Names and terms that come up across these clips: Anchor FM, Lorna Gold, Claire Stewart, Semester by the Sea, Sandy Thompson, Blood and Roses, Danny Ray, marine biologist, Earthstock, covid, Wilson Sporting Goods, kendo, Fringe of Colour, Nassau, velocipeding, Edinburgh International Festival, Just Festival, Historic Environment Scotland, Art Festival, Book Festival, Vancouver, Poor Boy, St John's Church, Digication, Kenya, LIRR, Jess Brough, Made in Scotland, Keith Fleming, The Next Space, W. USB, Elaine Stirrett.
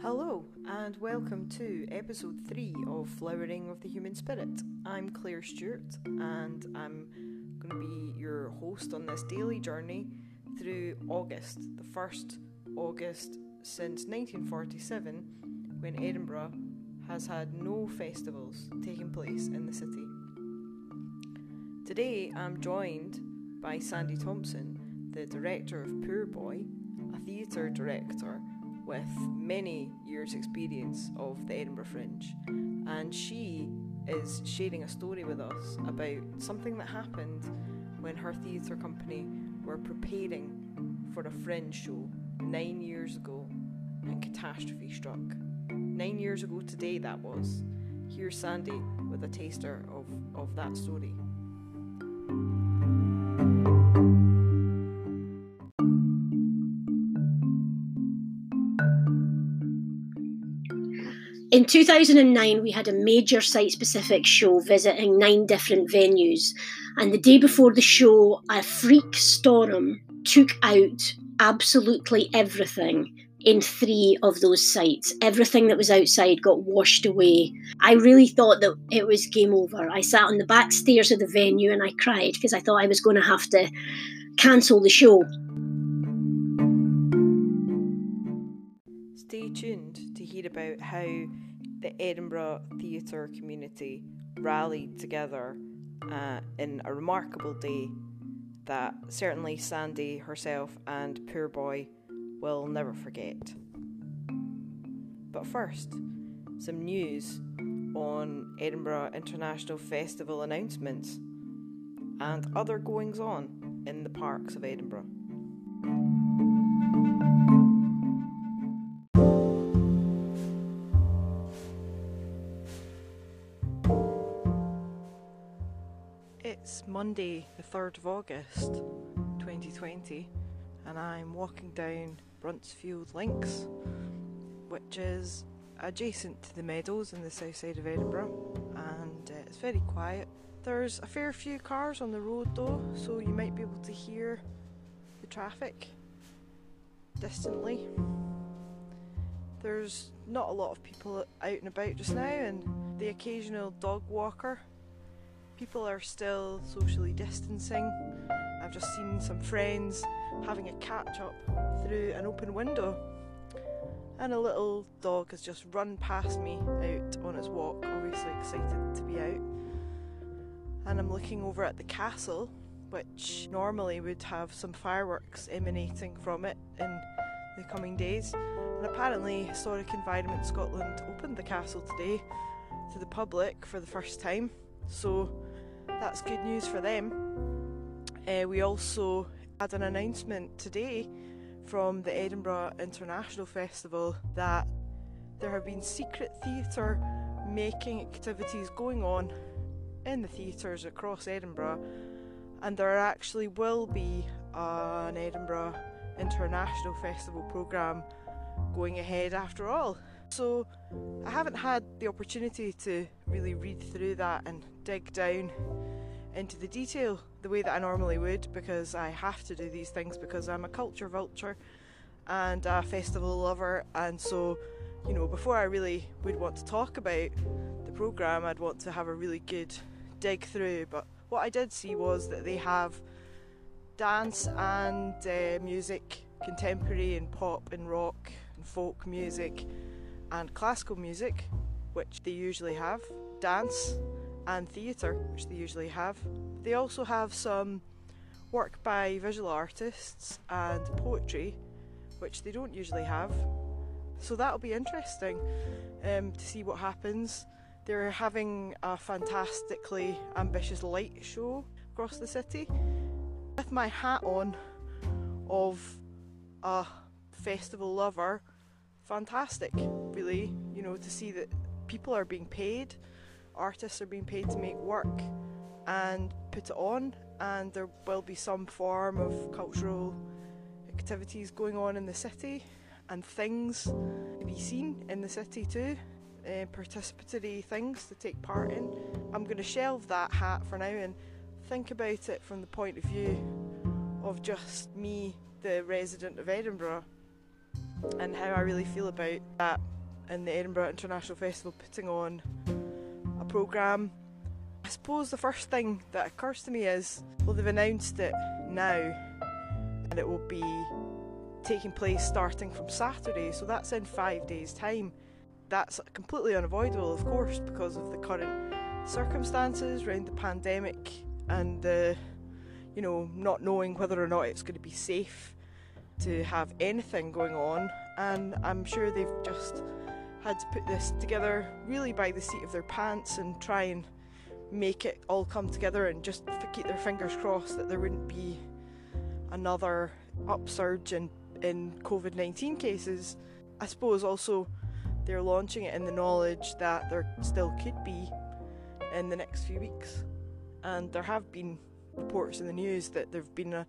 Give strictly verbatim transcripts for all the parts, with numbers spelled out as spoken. Hello and welcome to episode three of Flowering of the Human Spirit. I'm Claire Stewart and I'm going to be your host on this daily journey through August, the first August since nineteen forty-seven, when Edinburgh has had no festivals taking place in the city. Today I'm joined by Sandy Thompson, the director of Poor Boy, a theatre director with many years' experience of the Edinburgh Fringe, and she is sharing a story with us about something that happened when her theatre company were preparing for a Fringe show nine years ago and catastrophe struck. Nine years ago today that was. Here's Sandy with a taster of, of that story. In two thousand nine, we had a major site-specific show visiting nine different venues, and the day before the show, a freak storm took out absolutely everything in three of those sites. Everything that was outside got washed away. I really thought that it was game over. I sat on the back stairs of the venue and I cried because I thought I was going to have to cancel the show. Stay tuned to hear about how the Edinburgh theatre community rallied together uh, in a remarkable day that certainly Sandy herself and Poor Boy will never forget. But first, some news on Edinburgh International Festival announcements and other goings-on in the parks of Edinburgh. It's Monday the third of August twenty twenty and I'm walking down Bruntsfield Links, which is adjacent to the meadows in the south side of Edinburgh, and uh, it's very quiet. There's a fair few cars on the road though, so you might be able to hear the traffic distantly. There's not a lot of people out and about just now, and the occasional dog walker. People are still socially distancing. I've just seen some friends having a catch up through an open window, and a little dog has just run past me out on its walk, obviously excited to be out. And I'm looking over at the castle, which normally would have some fireworks emanating from it in the coming days. And apparently Historic Environment Scotland opened the castle today to the public for the first time. So that's good news for them. Uh, we also had an announcement today from the Edinburgh International Festival that there have been secret theatre making activities going on in the theatres across Edinburgh, and there actually will be uh, an Edinburgh International Festival programme going ahead after all. So I haven't had the opportunity to really read through that and dig down into the detail the way that I normally would, because I have to do these things because I'm a culture vulture and a festival lover, and so, you know, before I really would want to talk about the programme I'd want to have a really good dig through. But what I did see was that they have dance and uh, music, contemporary and pop and rock and folk music and classical music, which they usually have, dance and theatre, which they usually have. They also have some work by visual artists and poetry, which they don't usually have. So that'll be interesting um, to see what happens. They're having a fantastically ambitious light show across the city. With my hat on of a festival lover, fantastic really, you know, to see that people are being paid, artists are being paid to make work and put it on, and there will be some form of cultural activities going on in the city and things to be seen in the city too, uh, participatory things to take part in. I'm going to shelve that hat for now and think about it from the point of view of just me, the resident of Edinburgh, and how I really feel about that, and the Edinburgh International Festival putting on a programme. I suppose the first thing that occurs to me is, well, they've announced it now, and it will be taking place starting from Saturday, so that's in five days' time. That's completely unavoidable, of course, because of the current circumstances around the pandemic and the, you know, not knowing whether or not it's going to be safe to have anything going on. And I'm sure they've just had to put this together really by the seat of their pants and try and make it all come together, and just keep their fingers crossed that there wouldn't be another upsurge in, in covid nineteen cases. I suppose also they're launching it in the knowledge that there still could be in the next few weeks, and there have been reports in the news that there have been a,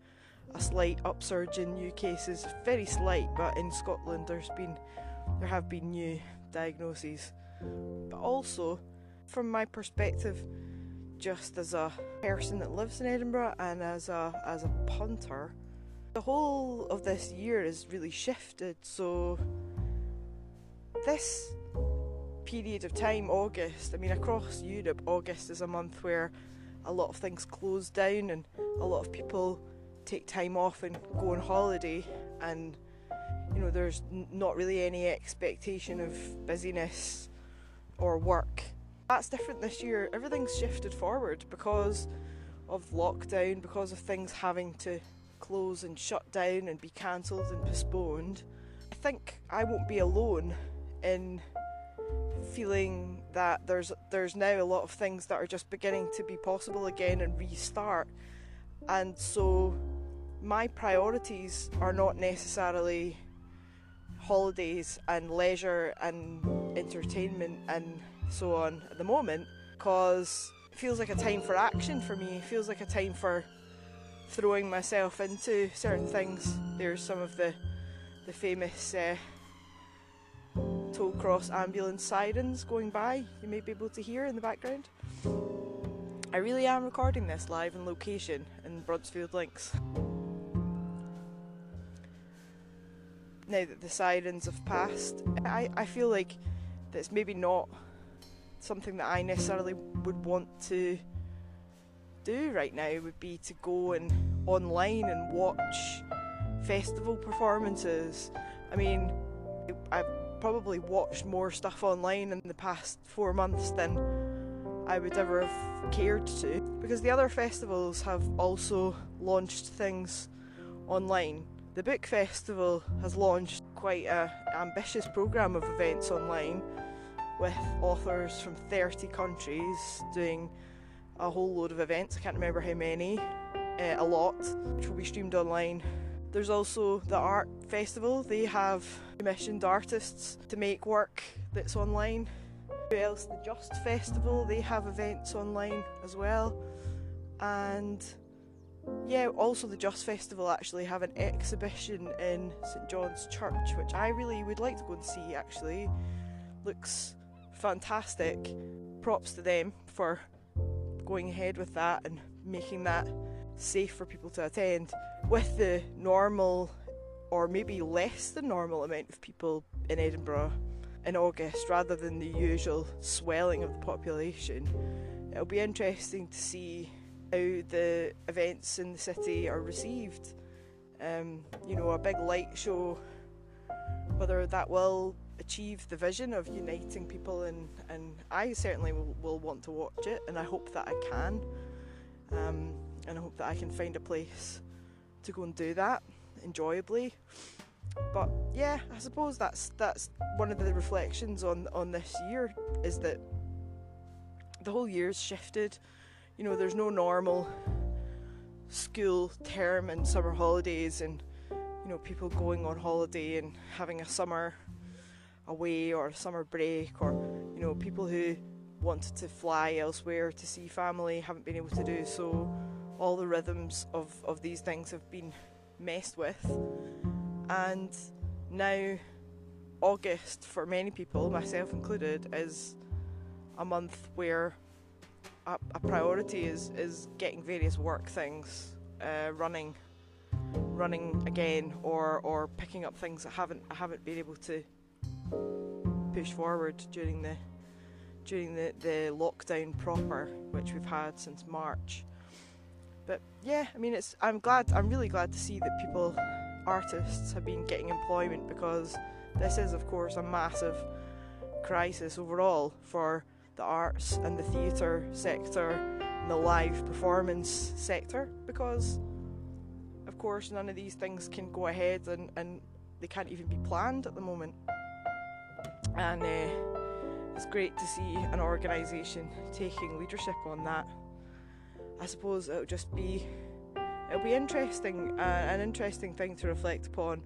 a slight upsurge in new cases, very slight, but in Scotland there's been there have been new diagnoses. But also, from my perspective, just as a person that lives in Edinburgh and as a as a punter, the whole of this year has really shifted. So this period of time, August, I mean, across Europe, August is a month where a lot of things close down and a lot of people take time off and go on holiday, and you know, there's n- not really any expectation of busyness or work. That's different this year. Everything's shifted forward because of lockdown, because of things having to close and shut down and be cancelled and postponed. I think I won't be alone in feeling that there's there's now a lot of things that are just beginning to be possible again and restart, and so my priorities are not necessarily holidays and leisure and entertainment and so on at the moment, because it feels like a time for action for me. It feels like a time for throwing myself into certain things. There's some of the the famous uh, Tollcross ambulance sirens going by, you may be able to hear in the background. I really am recording this live on location in Bruntsfield Links. Now that the sirens have passed, I, I feel like that's maybe not something that I necessarily would want to do right now, would be to go and online and watch festival performances. I mean, I've probably watched more stuff online in the past four months than I would ever have cared to, because the other festivals have also launched things online. The Book Festival has launched quite an ambitious programme of events online, with authors from thirty countries doing a whole load of events. I can't remember how many, uh, a lot, which will be streamed online. There's also the Art Festival. They have commissioned artists to make work that's online. Who else? The Just Festival. They have events online as well. And yeah, also the Just Festival actually have an exhibition in St John's Church, which I really would like to go and see, actually. Looks fantastic. Props to them for going ahead with that and making that safe for people to attend, with the normal or maybe less than normal amount of people in Edinburgh in August rather than the usual swelling of the population. It'll be interesting to see how the events in the city are received. Um, you know, a big light show, whether that will achieve the vision of uniting people, and, and I certainly will, will want to watch it, and I hope that I can, um, and I hope that I can find a place to go and do that enjoyably. But yeah, I suppose that's that's one of the reflections on, on this year, is that the whole year's shifted. You know, there's no normal school term and summer holidays and, you know, people going on holiday and having a summer away or a summer break, or, you know, people who wanted to fly elsewhere to see family haven't been able to do so. All the rhythms of, of these things have been messed with, and now August, for many people, myself included, is a month where a, a priority is, is getting various work things uh, running running again, or or picking up things that haven't I haven't been able to push forward during the during the, the lockdown proper, which we've had since March. But yeah, I mean, it's I'm glad I'm really glad to see that people, artists, have been getting employment, because this is, of course, a massive crisis overall for the arts and the theatre sector and the live performance sector, because of course none of these things can go ahead, and, and they can't even be planned at the moment. And uh, it's great to see an organisation taking leadership on that. I suppose it'll just be it'll be interesting uh, an interesting thing to reflect upon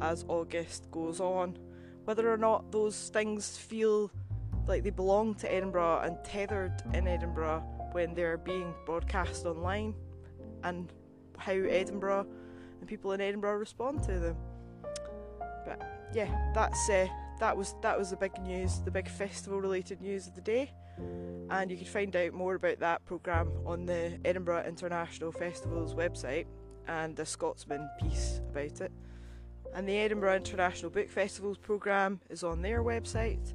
as August goes on, whether or not those things feel like they belong to Edinburgh and tethered in Edinburgh when they're being broadcast online, and how Edinburgh and people in Edinburgh respond to them. But yeah, that's uh, that was that was the big news, the big festival related news of the day, and you can find out more about that programme on the Edinburgh International Festival's website, and the Scotsman piece about it. And the Edinburgh International Book Festival's programme is on their website,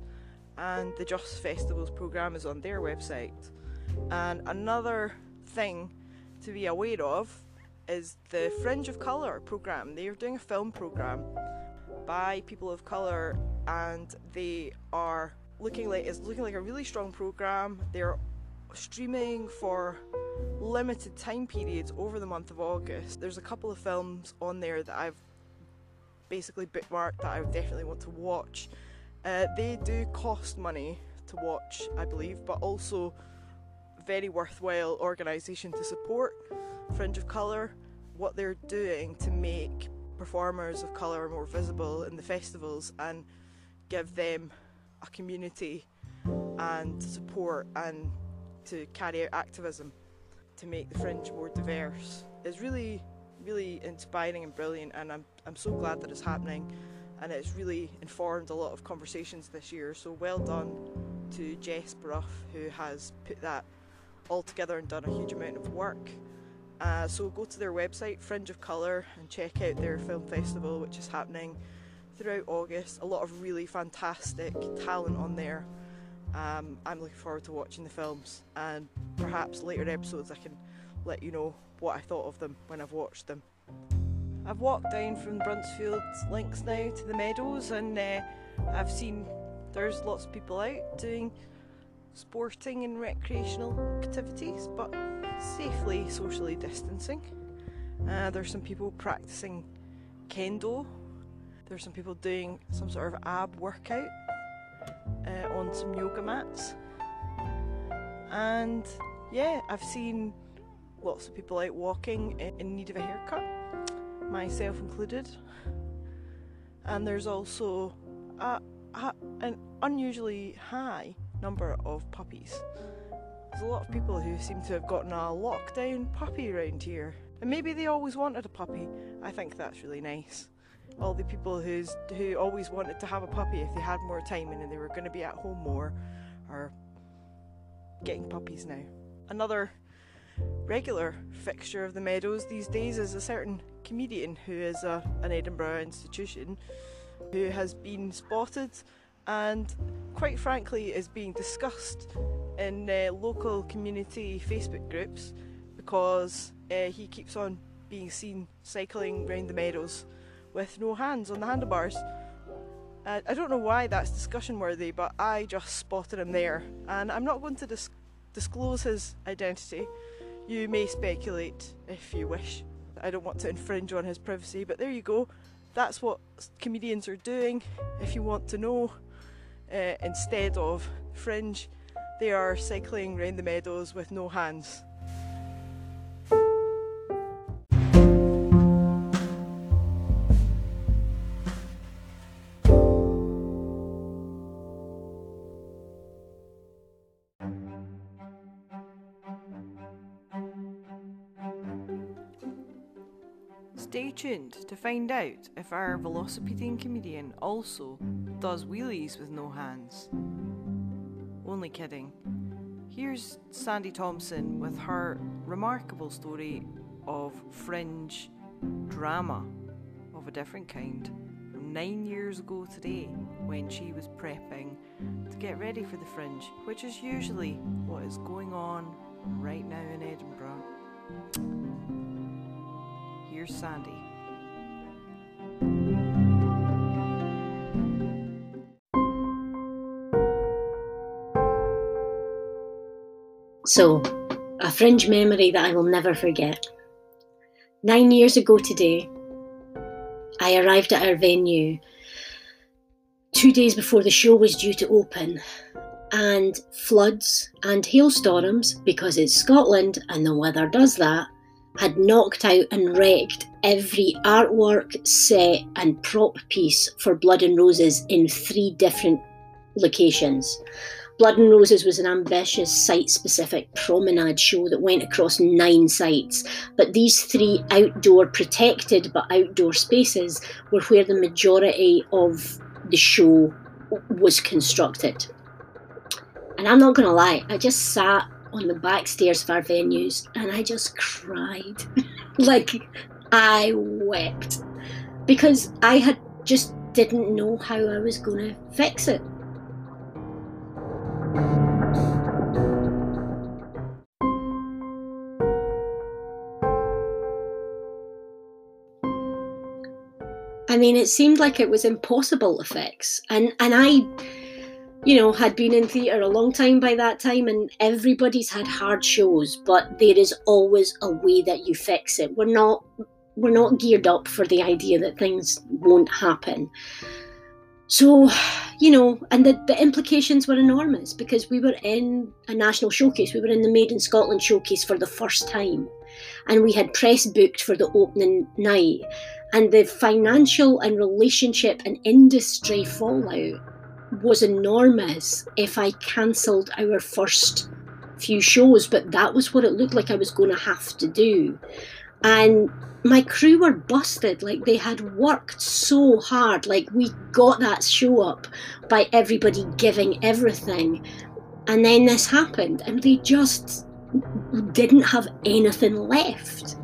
and the Just Festival's programme is on their website. And another thing to be aware of is the Fringe of Colour programme. They're doing a film programme by people of colour, and they are looking like it's looking like a really strong programme. They're streaming for limited time periods over the month of August. There's a couple of films on there that I've basically bookmarked that I would definitely want to watch. Uh, they do cost money to watch, I believe, but also very worthwhile organisation to support. Fringe of Colour, what they're doing to make performers of colour more visible in the festivals and give them a community and support, and to carry out activism to make the Fringe more diverse, is really really inspiring and brilliant, and I'm I'm so glad that it's happening, and it's really informed a lot of conversations this year. So well done to Jess Brough, who has put that all together and done a huge amount of work. Uh, so go to their website, Fringe of Colour, and check out their film festival, which is happening throughout August. A lot of really fantastic talent on there. Um, I'm looking forward to watching the films, and perhaps later episodes I can let you know what I thought of them when I've watched them. I've walked down from Bruntsfield Links now to the meadows, and uh, I've seen there's lots of people out doing sporting and recreational activities, but safely socially distancing. Uh, there's some people practicing kendo. There's some people doing some sort of ab workout uh, on some yoga mats. And yeah, I've seen lots of people out walking in need of a haircut, myself included. And there's also a, a, an unusually high number of puppies. There's a lot of people who seem to have gotten a lockdown puppy around here, and maybe they always wanted a puppy. I think that's really nice. All the people who's, who always wanted to have a puppy if they had more time and they were going to be at home more are getting puppies now. Another regular fixture of the meadows these days is a certain comedian who is a, an Edinburgh institution, who has been spotted and quite frankly is being discussed in uh, local community Facebook groups, because uh, he keeps on being seen cycling round the meadows with no hands on the handlebars. Uh, I don't know why that's discussion worthy, but I just spotted him there, and I'm not going to dis- disclose his identity. You may speculate if you wish. I don't want to infringe on his privacy, but there you go. That's what comedians are doing, if you want to know. Uh, instead of Fringe, they are cycling round the meadows with no hands. Stay tuned to find out if our velocipeding comedian also does wheelies with no hands. Only kidding. Here's Sandy Thompson with her remarkable story of Fringe drama of a different kind from nine years ago today, when she was prepping to get ready for the Fringe, which is usually what is going on right now in Edinburgh. Here's Sandy. So, a Fringe memory that I will never forget. Nine years ago today, I arrived at our venue two days before the show was due to open, and floods and hailstorms, because it's Scotland and the weather does that, had knocked out and wrecked every artwork, set and prop piece for Blood and Roses in three different locations. Blood and Roses was an ambitious site-specific promenade show that went across nine sites, but these three outdoor, protected but outdoor spaces were where the majority of the show was constructed. And I'm not going to lie, I just sat on the back stairs of our venues and I just cried. Like, I wept, because I had just didn't know how I was going to fix it. I mean, it seemed like it was impossible to fix. And and I, you know, had been in theatre a long time by that time, and everybody's had hard shows, but there is always a way that you fix it. We're not we're not geared up for the idea that things won't happen. So, you know, and the, the implications were enormous, because we were in a national showcase. We were in the Made in Scotland showcase for the first time, and we had press booked for the opening night. And the financial and relationship and industry fallout was enormous if I cancelled our first few shows, but that was what it looked like I was going to have to do. And my crew were busted. Like, they had worked so hard. Like, we got that show up by everybody giving everything. And then this happened, and they just didn't have anything left.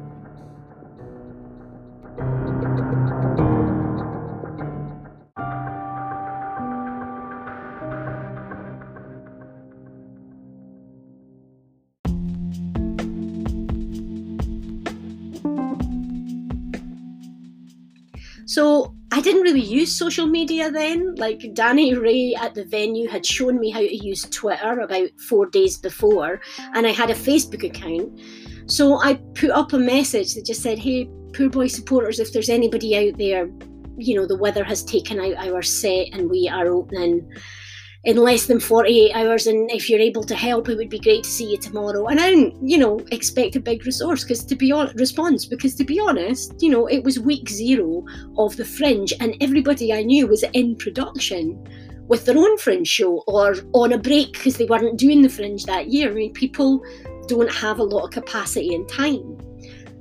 So I didn't really use social media then. Like, Danny Ray at the venue had shown me how to use Twitter about four days before, and I had a Facebook account. So I put up a message that just said, hey, Poor Boy supporters, if there's anybody out there, you know, the weather has taken out our set and we are opening in less than forty-eight hours, and if you're able to help, it would be great to see you tomorrow. And I didn't, you know, expect a big resource, because to be on response, because to be honest, you know, it was week zero of the Fringe, and everybody I knew was in production with their own Fringe show or on a break because they weren't doing the Fringe that year. I mean, people don't have a lot of capacity and time.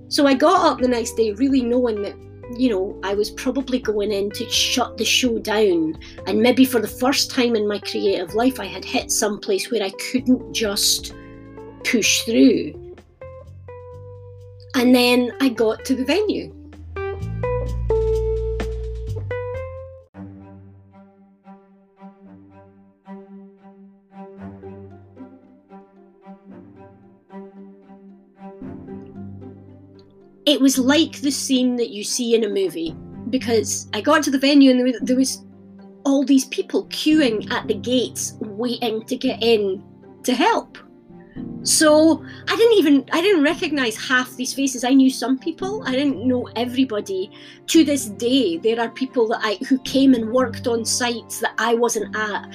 So I got up the next day really knowing that, you know, I was probably going in to shut the show down, and maybe for the first time in my creative life I had hit some place where I couldn't just push through. And then I got to the venue. It was like the scene that you see in a movie, because I got to the venue and there was, there was all these people queuing at the gates waiting to get in to help. So I didn't even, I didn't recognise half these faces. I knew some people, I didn't know everybody. To this day, there are people that I, who came and worked on sites that I wasn't at.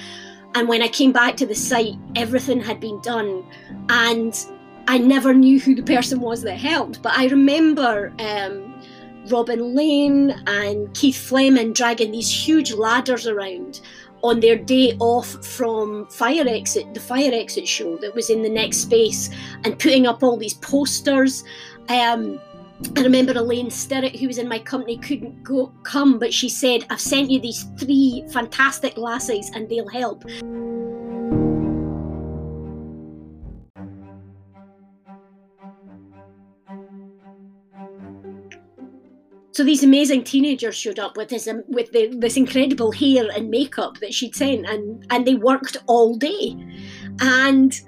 And when I came back to the site, everything had been done, and I never knew who the person was that helped, but I remember um, Robin Lane and Keith Fleming dragging these huge ladders around on their day off from Fire Exit, the Fire Exit show that was in The Next Space, and putting up all these posters. Um, I remember Elaine Stirrett, who was in my company, couldn't go come, but she said, I've sent you these three fantastic lassies and they'll help. So these amazing teenagers showed up with this um, with the, this incredible hair and makeup that she'd sent, and, and they worked all day. And,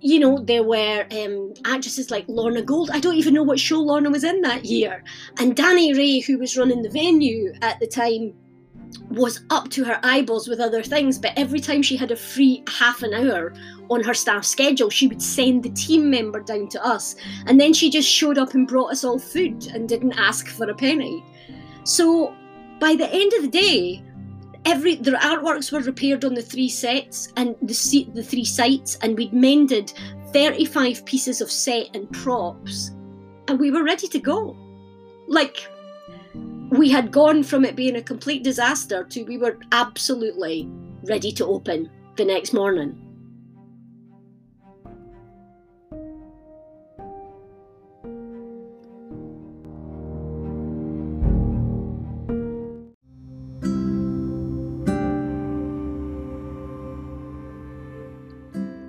you know, there were um, actresses like Lorna Gold. I don't even know what show Lorna was in that year. And Danny Ray, who was running the venue at the time, was up to her eyeballs with other things, but every time she had a free half an hour on her staff schedule, she would send the team member down to us, and then she just showed up and brought us all food and didn't ask for a penny. So by the end of the day, every their artworks were repaired on the three sets and the, the three sites, and we'd mended thirty-five pieces of set and props, and we were ready to go. Like, we had gone from it being a complete disaster to we were absolutely ready to open the next morning.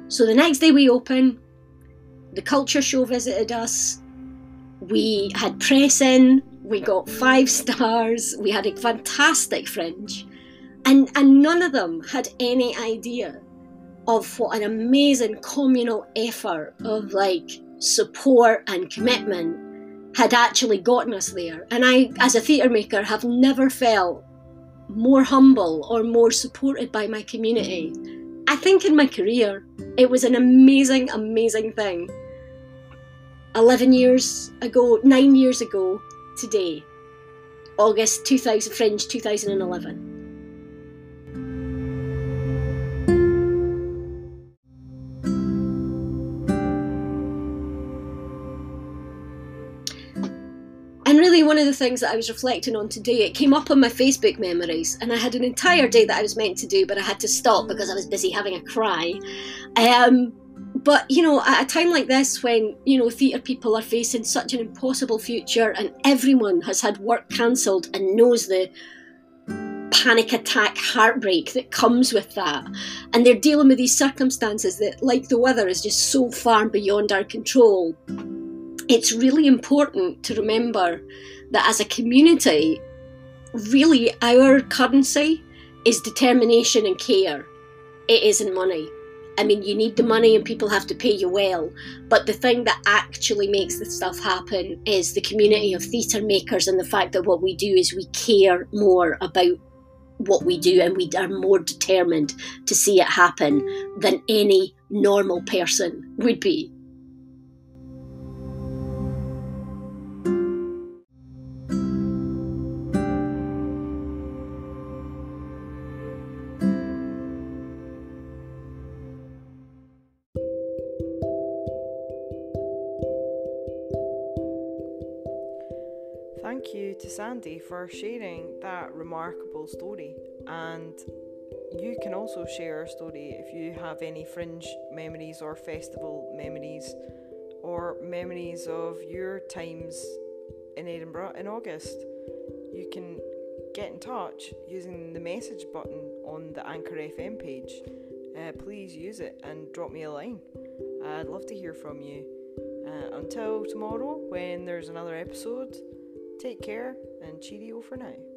So the next day we open, the culture show visited us, we had press in, we got five stars, we had a fantastic Fringe, and, and none of them had any idea of what an amazing communal effort of like support and commitment had actually gotten us there. And I, as a theatre maker, have never felt more humble or more supported by my community. I think in my career, it was an amazing, amazing thing. eleven years ago, nine years ago, today, August two thousand, Fringe two thousand eleven. And really, one of the things that I was reflecting on today, it came up on my Facebook memories, and I had an entire day that I was meant to do, but I had to stop because I was busy having a cry. Um, But, you know, at a time like this when, you know, theatre people are facing such an impossible future and everyone has had work cancelled and knows the panic attack heartbreak that comes with that, and they're dealing with these circumstances that, like the weather, is just so far beyond our control, it's really important to remember that as a community, really our currency is determination and care. It isn't money. I mean, you need the money and people have to pay you well, but the thing that actually makes this stuff happen is the community of theatre makers and the fact that what we do is we care more about what we do, and we are more determined to see it happen than any normal person would be. Thank you to Sandy for sharing that remarkable story, and you can also share a story if you have any Fringe memories or festival memories or memories of your times in Edinburgh in August. You can get in touch using the message button on the Anchor F M page. Uh, please use it and drop me a line. I'd love to hear from you. Uh, until tomorrow when there's another episode, take care and cheerio for now.